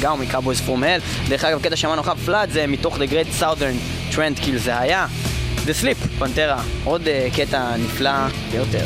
גם מקאבויז פרום הל. דרך אגב, קטע שמענו אחר פלאט זה מתוך The Great Southern Trend, כאילו זה היה The Sleep, פנטרה, עוד קטע נפלא ביותר.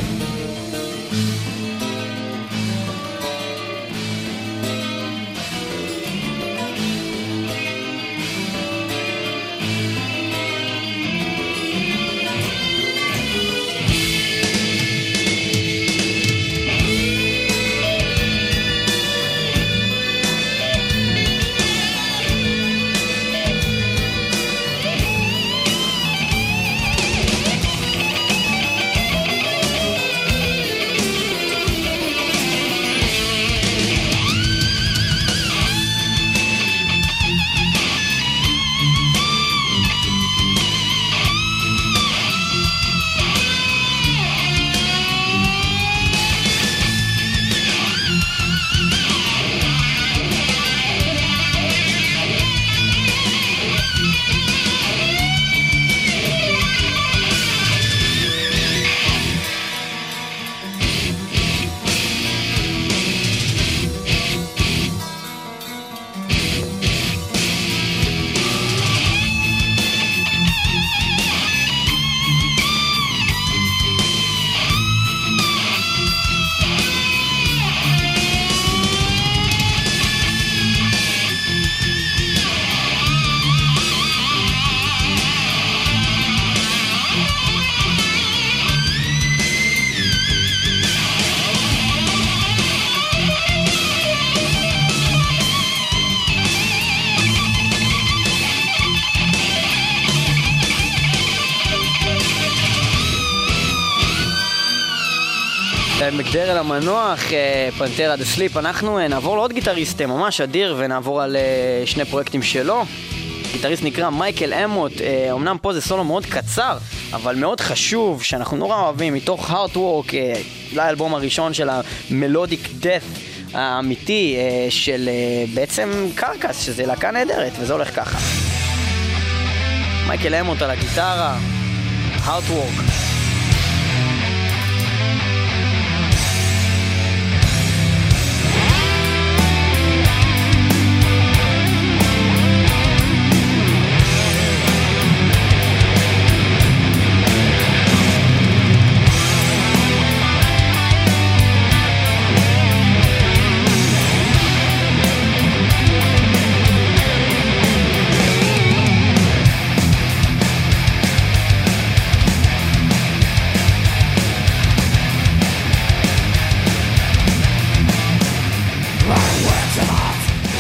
דרל המנוח, פנטרה דה סליפ. אנחנו נעבור לעוד גיטריסט ממש אדיר ונעבור על שני פרויקטים שלו. גיטריסט נקרא מייקל אמוט, אמנם פה זה סולו מאוד קצר אבל מאוד חשוב שאנחנו נורא אוהבים, מתוך הארטוורק, לאלבום הראשון של המלודיק דף האמיתי של בעצם קרקס, שזה להקה נהדרת, וזה הולך ככה. מייקל אמוט על הגיטרה, הארטוורק.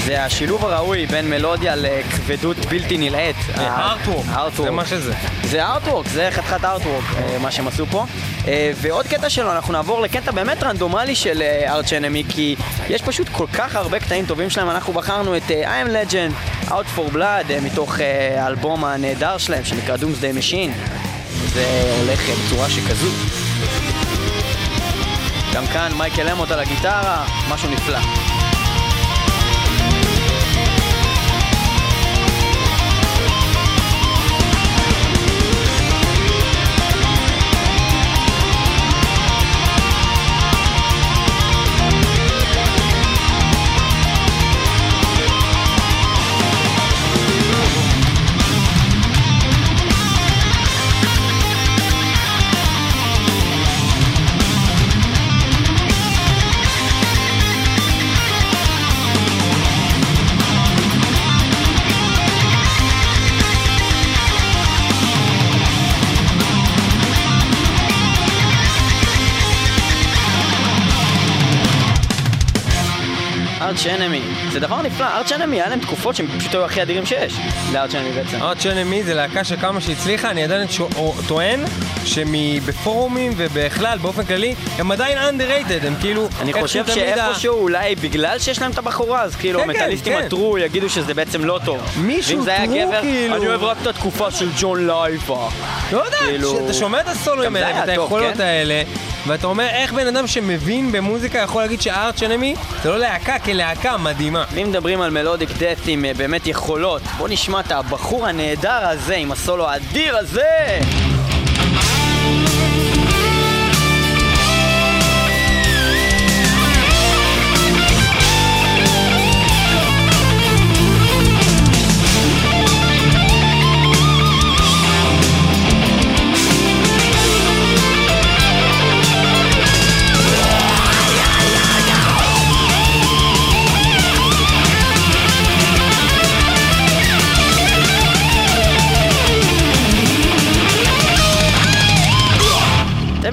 זה השילוב הראוי בין מלודיה לכבדות בלתי נלעית. הארטוורק, זה מה שזה. זה הארטוורק, זה חתיכת הארטוורק, מה שהם עשו פה. ועוד קטע שלו, אנחנו נעבור לקטע באמת רנדומלי של ארץ' אנמי, כי יש פשוט כל כך הרבה קטעים טובים שלהם. אנחנו בחרנו את I Am Legend, Out for Blood, מתוך האלבום הנהדר שלהם, שנקרא Doomsday Machine. זה הולך בצורה שכזו. גם כאן מייקל אמוט על הגיטרה, משהו נפלא. Arch Enemy, זה דבר נפלא. Arch Enemy היה להם תקופות שהם פשוט היו הכי אדירים שיש ל-Arch Enemy בעצם. Arch Enemy זה להקה שכמה שהצליחה, אני עדיין טוען שבפורומים ובכלל, באופן כללי, הם עדיין underrated, הם כאילו... אני חושב שאיפשהו אולי בגלל שיש להם את הבחורה, אז כאילו המטליסטים הטרו יגידו שזה בעצם לא טוב. מישהו טרו כאילו... אני אוהב רק את התקופה של ג'ון לייפה. לא יודע, אתה שומע את הסולוים האלה, את היכולות האלה, ואתה אומר איך בן אדם שמבין במוזיקה יכול להגיד שארץ' אנמי זה לא להקה כלהקה מדהימה. אם מדברים על מלודיק דאט עם באמת יכולות, בוא נשמע את הבחור הנהדר הזה עם הסולו האדיר הזה.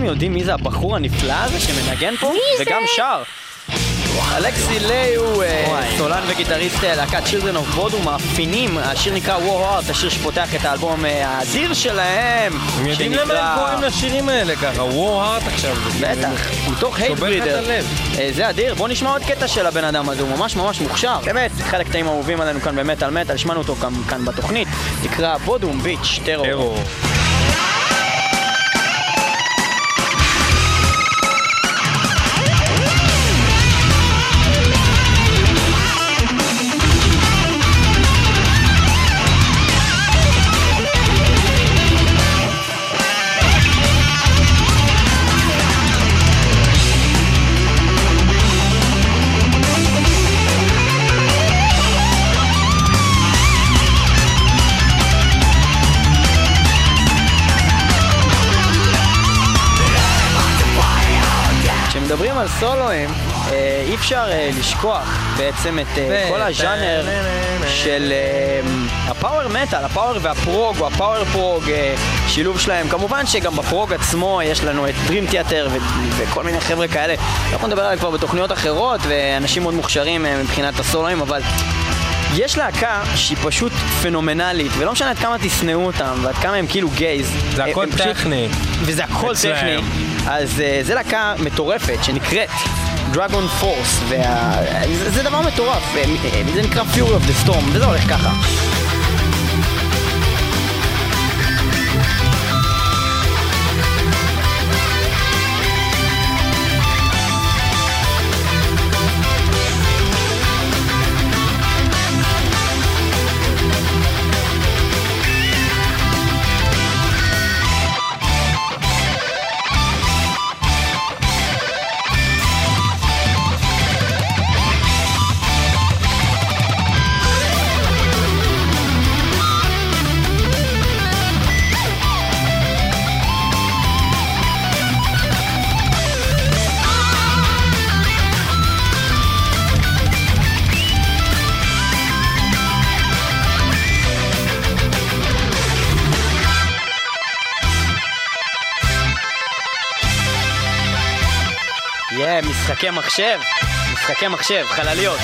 יודעים מי זה הבחור הנפלא הזה שמנגן פה? וגם שר. אלכסי לי הוא סולן וגיטריסט להקת Children of Bodom, מאפינים. השיר נקרא War Heart, השיר שפותח את האלבום האדיר שלהם. הם יודעים למה הם קוראים לשירים האלה ככה, War Heart עכשיו. בטח, מתוך Hatebreeder. זה אדיר, בואו נשמע עוד קטע של הבן אדם הזה, הוא ממש ממש מוכשר. באמת, אחד הקטעים האהובים עלינו כאן באמת על מטאל, שמענו אותו כאן בתוכנית. נקרא Bodom Beach Terror. מדברים על סולואים, אי אפשר לשכוח בעצם את כל הז'אנר של הפאוור מטאל, הפאוור והפרוג או הפאוור פרוג, שילוב שלהם. כמובן שגם בפרוג עצמו יש לנו את דרים תיאטר וכל מיני חבר'ה כאלה. אנחנו נדבר עליהם כבר בתוכניות אחרות ואנשים מאוד מוכשרים מבחינת הסולואים, אבל יש להקה שהיא פשוט פנומנלית, ולא משנה עד כמה תשנאו אותם ועד כמה הם כאילו גייז. זה הכל טכני. וזה הכל טכני. אז זה להקה מטורפת שנקראת Dragon Force, וזה דבר מטורף, זה נקרא Fury of the Storm, וזה הולך ככה. משחקי מחשב, משחקי מחשב, חלליות.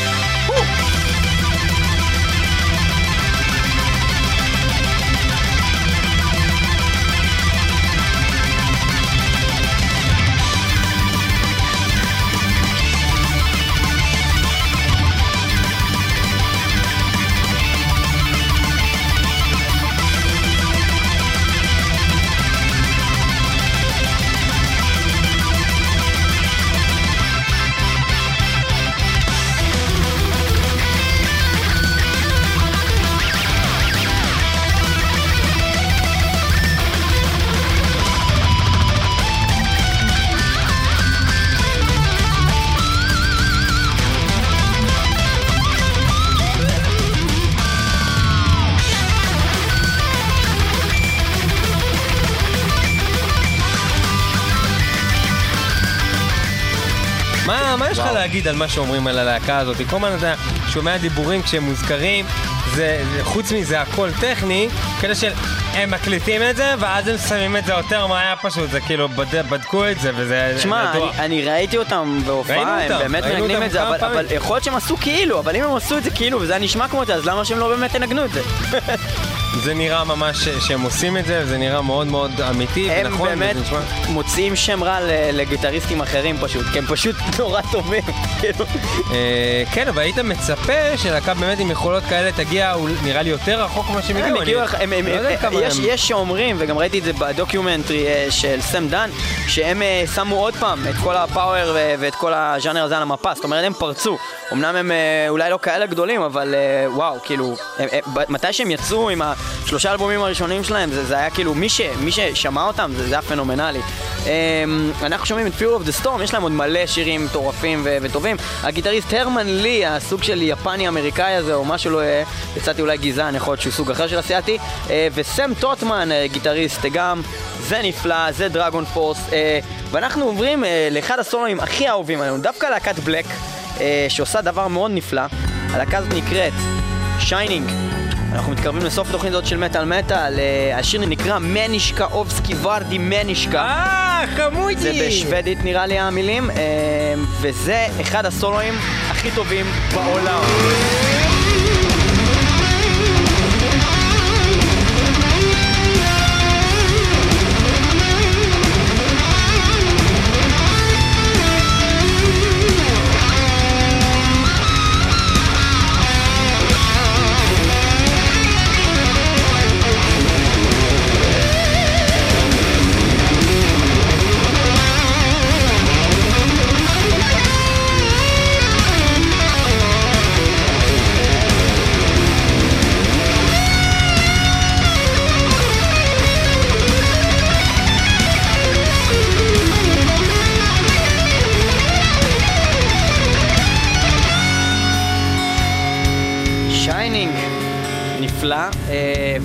מה, מה יש לך להגיד על מה שאומרים על הלהקה הזאת? כל מה אתה שומע דיבורים כשהם מוזכרים, זה, חוץ מזה הכל טכני, כדי של הם מקליטים את זה ואז הם שמים את זה יותר מהר פשוט, זה כאילו בד, בדקו את זה וזה... תשמע, אני, אני ראיתי אותם בהופעה, הם אותם, באמת מנגנים את זה, אבל, אבל יכול להיות שהם עשו כאילו, אבל אם הם עשו את זה כאילו וזה נשמע כמו זה, אז למה שהם לא באמת ינגנו את זה? זה נראה ממש שהם עושים את זה, וזה נראה מאוד מאוד אמיתי ונכון. הם באמת מוצאים שם רע לגיטריסטים אחרים פשוט, כי הם פשוט נורא טובים. כן, אבל היית מצפה שלהקה באמת עם יכולות כאלה תגיע, נראה לי יותר רחוק ממה שהם הגיעו. יש שאומרים, וגם ראיתי את זה בדוקיומנטרי של סם דן, שהם שמו עוד פעם את כל הפאוור ואת כל הז'אנר הזה על המפה, זאת אומרת הם פרצו. אמנם הם אולי לא כאלה גדולים, אבל וואו, כאילו, מתי שהם יצאו עם ה... שלושה אלבומים הראשונים שלהם, זה, זה היה כאילו, מי, ש, מי ששמע אותם, זה, זה היה פנומנלי. אנחנו שומעים את Fear of the Storm, יש להם עוד מלא שירים טורפים ו- וטובים. הגיטריסט הרמן לי, הסוג של יפני-אמריקאי הזה, או משהו לא יהיה, יצאתי אולי גזען, יכול להיות שהוא סוג אחר של אסיאתי. וסם טוטמן, גיטריסט גם, זה נפלא, זה דרגון פורס. ואנחנו עוברים לאחד הסולואים הכי אהובים עלינו, דווקא להקת בלק, שעושה דבר מאוד נפלא. הלהקה הזאת נקראת Shining. אנחנו מתקרבים לסוף תוכנית הזאת של מטל מטל, השיר נקרא מנישקה אובסקי ורדי מנישקה. אה, חמודי! זה בשוודית נראה לי המילים, וזה אחד הסולואים הכי טובים בעולם.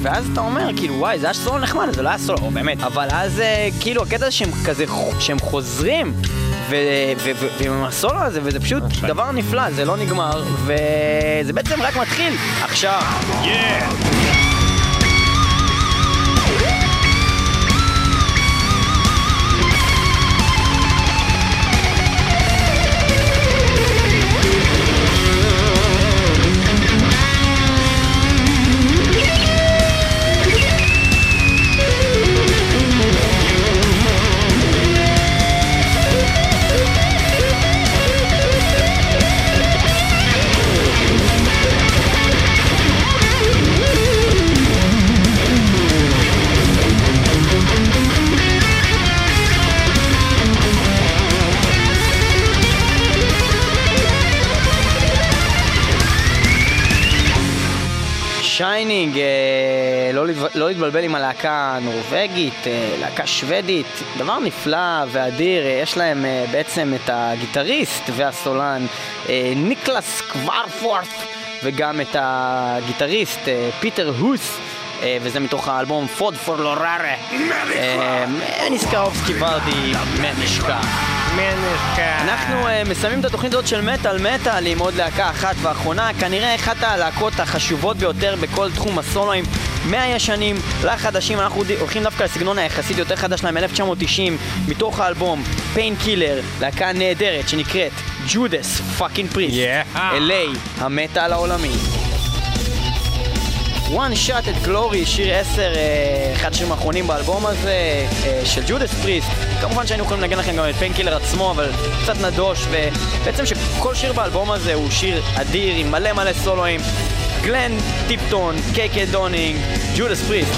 ואז אתה אומר, כאילו, וואי, זה היה סולו נחמד, זה לא היה סולו, באמת. אבל אז, כאילו, הקטע שהם כזה, שהם חוזרים, ועם הסולו הזה, וזה פשוט דבר נפלא, זה לא נגמר, וזה בעצם רק מתחיל עכשיו. שיינינג, לא להתבלבל עם הלהקה נורווגית, להקה שוודית, דבר נפלא ואדיר. יש להם בעצם את הגיטריסט והסולן ניקלס קוורפורט וגם את הגיטריסט פיטר הוס, וזה מתוך האלבום פוד פור לוררה מנישקה אובסקי ורדי מנישקה. אנחנו מסיימים את התוכנית הזאת של מטל מטל עם עוד להקה אחת ואחרונה, כנראה אחת הלהקות החשובות ביותר בכל תחום הסולואים, מהישנים לחדשים. אנחנו הולכים דווקא לסגנון היחסית יותר חדש להם, אלף תשע מאות תשעים, מתוך האלבום פיין קילר, להקה נהדרת שנקראת ג'ודס פאקינג פריסט, אלי המטל העולמי. One Shot at Glory, שיר עשר, אחד השירים האחרונים באלבום הזה של ג'ודס פריסט. כמובן שהיינו יכולים לנגן לכם גם את פיינקילר עצמו, אבל קצת נדוש, ובעצם שכל שיר באלבום הזה הוא שיר אדיר עם מלא מלא סולואים. גלן טיפטון, קייקי דונינג, ג'ודס פריסט.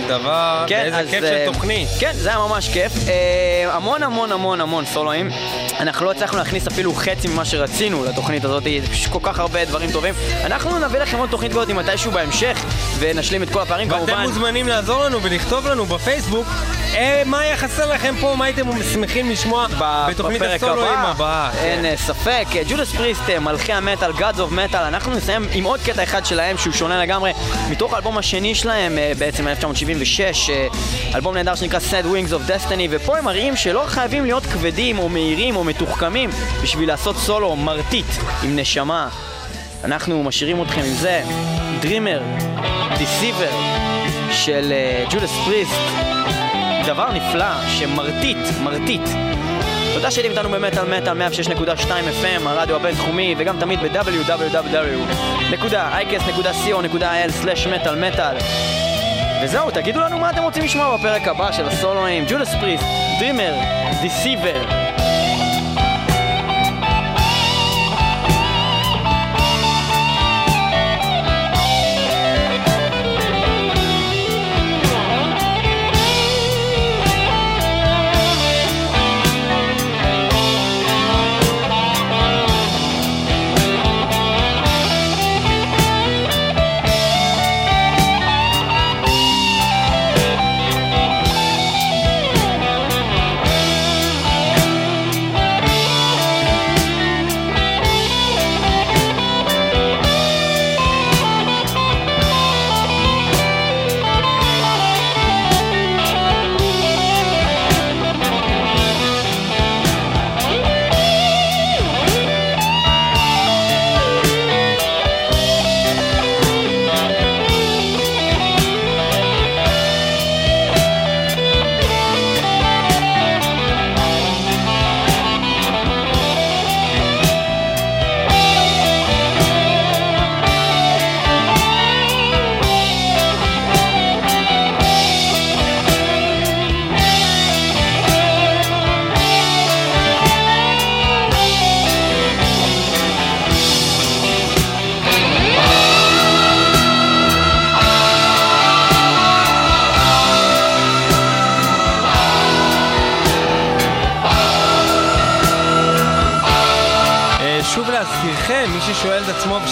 של דבר, איזה כיף של תוכנית. כן, זה היה ממש כיף. המון המון המון המון סולואים. אנחנו לא הצלחנו להכניס אפילו חצי ממה שרצינו לתוכנית הזאת, יש כל כך הרבה דברים טובים. אנחנו נביא לכם עוד תוכנית גאות עם מתישהו בהמשך, ונשלים את כל הפערים כמובן. ואתם מוזמנים לעזור לנו ולכתוב לנו בפייסבוק מה היה חסר לכם פה, מה הייתם שמחים לשמוע בתוכנית הסולואים הבאה. אין ספק, ג'ודס פריסט, מלכי המטל, Gods of Metal. אנחנו נסיים עם עוד קטע אחד שלהם שהוא שונה לגמרי מתוך האלבום השני שלהם בעצם אלף תשע מאות שבעים ושש, אלבום נהדר שנקרא Sad Wings of Destiny, ופה הם מראים שלא חייבים להיות כבדים או מהירים או מתוחכמים בשביל לעשות סולו מרטיט עם נשמה. אנחנו משאירים אתכם עם זה, Dreamer Deceiver של ג'ודס פריסט, דבר נפלא שמרטיט, מרטיט. תודה שאתם איתנו במטל מטל מאה שש נקודה שתיים אף אם, הרדיו הבינתחומי, וגם תמיד ב-דאבליו דאבליו דאבליו נקודה איי קי אס נקודה סי או נקודה איי אל סלאש מטל מטל. וזהו, תגידו לנו מה אתם רוצים לשמוע בפרק הבא של הסולואים. ג'ודס פריסט, Dreamer Deceiver.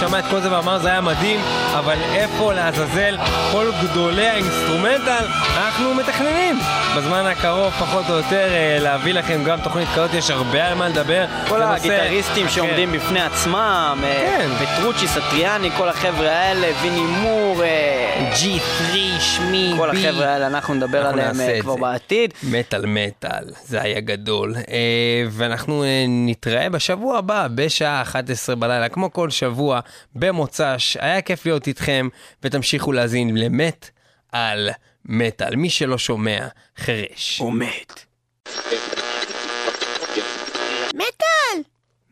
שמע את כל זה ואמר זה היה מדהים, אבל איפה לעזאזל כל גדולי האינסטרומנטל? אנחנו מתכננים בזמן הקרוב פחות או יותר להביא לכם גם תוכנית כזאת, יש הרבה על מה לדבר. כל הגיטריסטים שעומדים בפני עצמם, פטרוצ'י, סטריאני, כל החבר'ה האלה, ונימור, ג'י תרי, שמי, כל החבר'ה האלה, אנחנו נדבר עליהם כבר בעתיד. מטל מטל, זה היה גדול. ואנחנו נתראה בשבוע הבא בשעה אחת עשרה בלילה, כמו כל שבוע במוצ"ש. היה כיף להיות איתכם, ותמשיכו להזין למת על מטל. מי שלא שומע, חרש. הוא מת. מטל!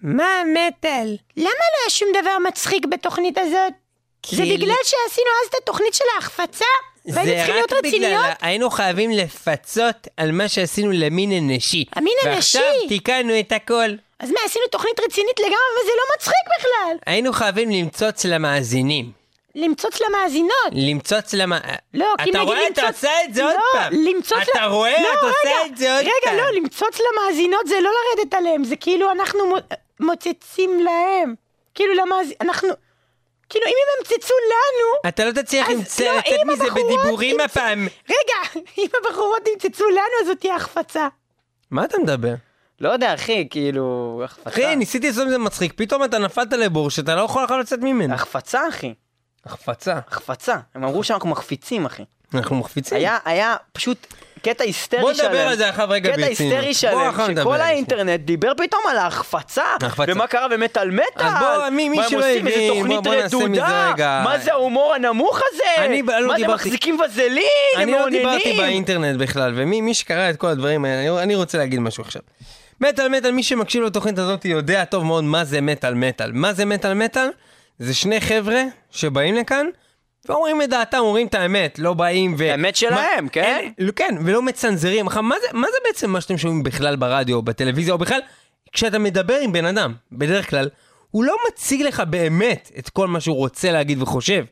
מה מטל? למה לא היה שום דבר מצחיק בתוכנית הזאת? זה בגלל שעשינו אז את התוכנית של ההחפצה? זה רק בגלל, היינו חייבים לפצות על מה שעשינו למין אנשי. המין אנשי? ועכשיו תיקנו את הכל. אז מה, עשינו תוכנית רצינית לגמרי, אבל זה לא מצחיק בכלל. היינו חייבים למצוץ למאזינים. למצוץ למאזינות? למצוץ למאזינות. לא, כי נגיד למצוץ... אתה רואה, אתה עושה את זה עוד פעם. לא, למצוץ... אתה רואה, אתה עושה את זה עוד פעם. רגע, לא, למצוץ למאזינות זה לא לרדת עליהם, זה כאילו אנחנו מוצצים להם. כאילו למאזינות, אנחנו... כאילו, אם הם ימצצו לנו... אתה לא תצליח לצאת מזה בדיבורים הפעם. רגע, אם הבחורות ימצצו לנו, אז זאת תהיה החפצה. מה אתה מדבר? לא יודע, אחי, כאילו... החפצה. אחי, ניסיתי לעשות מזה מצחיק. פתאום אתה נפלת לבור שאתה לא יכול אחר לצאת ממנו. החפצה, אחי. החפצה. החפצה. הם אמרו שאנחנו מחפיצים, אחי. אנחנו מחפיצים? היה פשוט... קטע היסטרי שלהם. בוא נדבר על זה אחר רגע ביצינו. קטע היסטרי שלהם, שכל האינטרנט דיבר פתאום על ההחפצה, ומה קרה במטל מטל. אז בוא, מי שלא הבין, בוא נעשה מזה רגע. מה זה ההומור הנמוך הזה? מה זה מחזיקים וזלים? אני לא דיברתי באינטרנט בכלל, ומי שקרא את כל הדברים, אני רוצה להגיד משהו עכשיו. מטל מטל, מי שמקשיב לתוכנית הזאת יודע טוב מאוד מה זה מטל מטל. מה זה מטל מטל? זה שני חבר'ה שבאים לכאן, ואומרים את דעתם, אומרים את האמת, לא באים ו... האמת שלהם, כן? כן, ולא מצנזרים. מה זה בעצם מה שאתם שומעים בכלל ברדיו, או בטלוויזיה, או בכלל, כשאתה מדבר עם בן אדם, בדרך כלל, הוא לא מציג לך באמת את כל מה שהוא רוצה להגיד וחושב.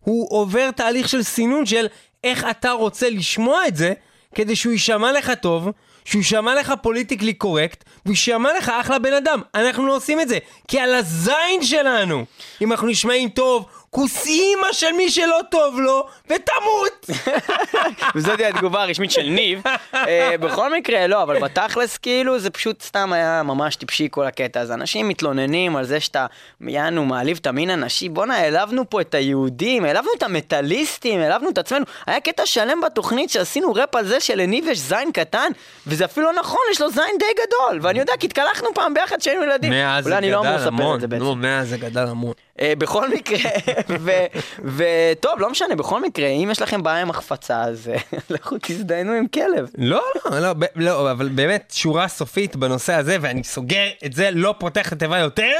הוא עובר תהליך של סינון של איך אתה רוצה לשמוע את זה, כדי שהוא יישמע לך טוב, שהוא יישמע לך פוליטיקלי קורקט, והוא יישמע לך אחלה בן אדם. אנחנו לא עושים את זה, כי על הזין שלנו, אם אנחנו נשמעים טוב, כוס אימא של מי שלא טוב לו, ותמות! וזאת התגובה הרשמית של ניב. בכל מקרה, לא, אבל בתכלס, כאילו, זה פשוט סתם היה ממש טיפשי כל הקטע. אז אנשים מתלוננים על זה שאתה, יענו, מעליב את המין הנשי. בוא'נה, העלבנו פה את היהודים, העלבנו את המטליסטים, העלבנו את עצמנו. היה קטע שלם בתוכנית שעשינו רפ על זה שלניב יש זין קטן, וזה אפילו לא נכון, יש לו זין די גדול. ואני יודע, כי התקלחנו פעם ביחד שהיינו ילדים. אולי אני לא אמור לספר את זה בעצם. נו, מאה זה גדל המון. בכל מקרה, וטוב, לא משנה, בכל מקרה, אם יש לכם בעיה עם החפצה, אז לכו תזדיינו עם כלב. לא, לא, אבל באמת שורה סופית בנושא הזה, ואני סוגר את זה, לא פותח לטבע יותר,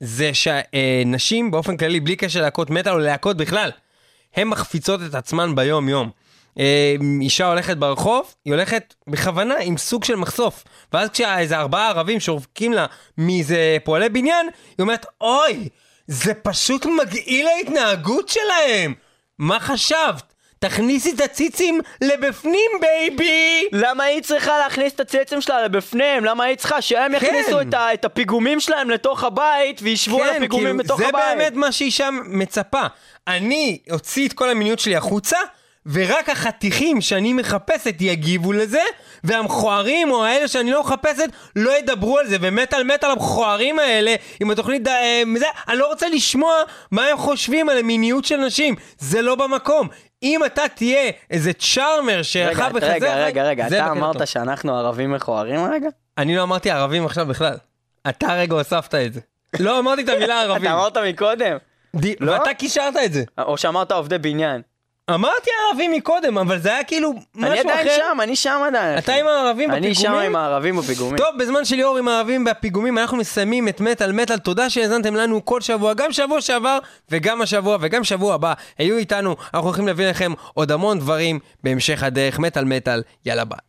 זה שנשים באופן כללי, בלי קשר להקות מטל או להקות בכלל, הן מחפיצות את עצמן ביום יום. אישה הולכת ברחוב, היא הולכת בכוונה עם סוג של מחשוף, ואז כשאיזה ארבעה ערבים שורקים לה מאיזה פועלי בניין, היא אומרת, אוי, זה פשוט מגעיל ההתנהגות שלהם. מה חשבת? תכניסי את הציצים לבפנים, בייבי. למה היא צריכה להכניס את הציצים שלה לבפנים? למה היא צריכה שהם יכניסו את, ה- את הפיגומים שלהם לתוך הבית וישבו על הפיגומים בתוך הבית? זה באמת מה שאישה מצפה. אני הוציא את כל המיניות שלי החוצה, ורק החתיכים שאני מחפשת יגיבו לזה, והמכוערים או האלה שאני לא מחפשת לא ידברו על זה, ומטל מטל המכוערים האלה עם התוכנית, אני לא רוצה לשמוע מה הם חושבים על המיניות של נשים, זה לא במקום. אם אתה תהיה איזה צ'ארמר שרחב בחזר... רגע, רגע, רגע, אתה אמרת שאנחנו ערבים מכוערים רגע? אני לא אמרתי ערבים עכשיו בכלל, אתה רגע הוספת את זה, לא אמרתי את המילה ערבים. אתה אמרת מקודם. ואתה קישרת את זה. או שאמרת עובדי בניין. אמרתי ערבים מקודם, אבל זה היה כאילו משהו אחר. אני עדיין שם, אני שם עדיין. אתה עם הערבים בפיגומים? אני שם עם הערבים בפיגומים. טוב, בזמן של ליאור עם הערבים בפיגומים, אנחנו מסיימים את מטל מטל. תודה שהזנתם לנו כל שבוע, גם שבוע שעבר, וגם השבוע, וגם שבוע הבא. היו איתנו, אנחנו הולכים להביא לכם עוד המון דברים בהמשך הדרך. מטל מטל, יאללה ביי.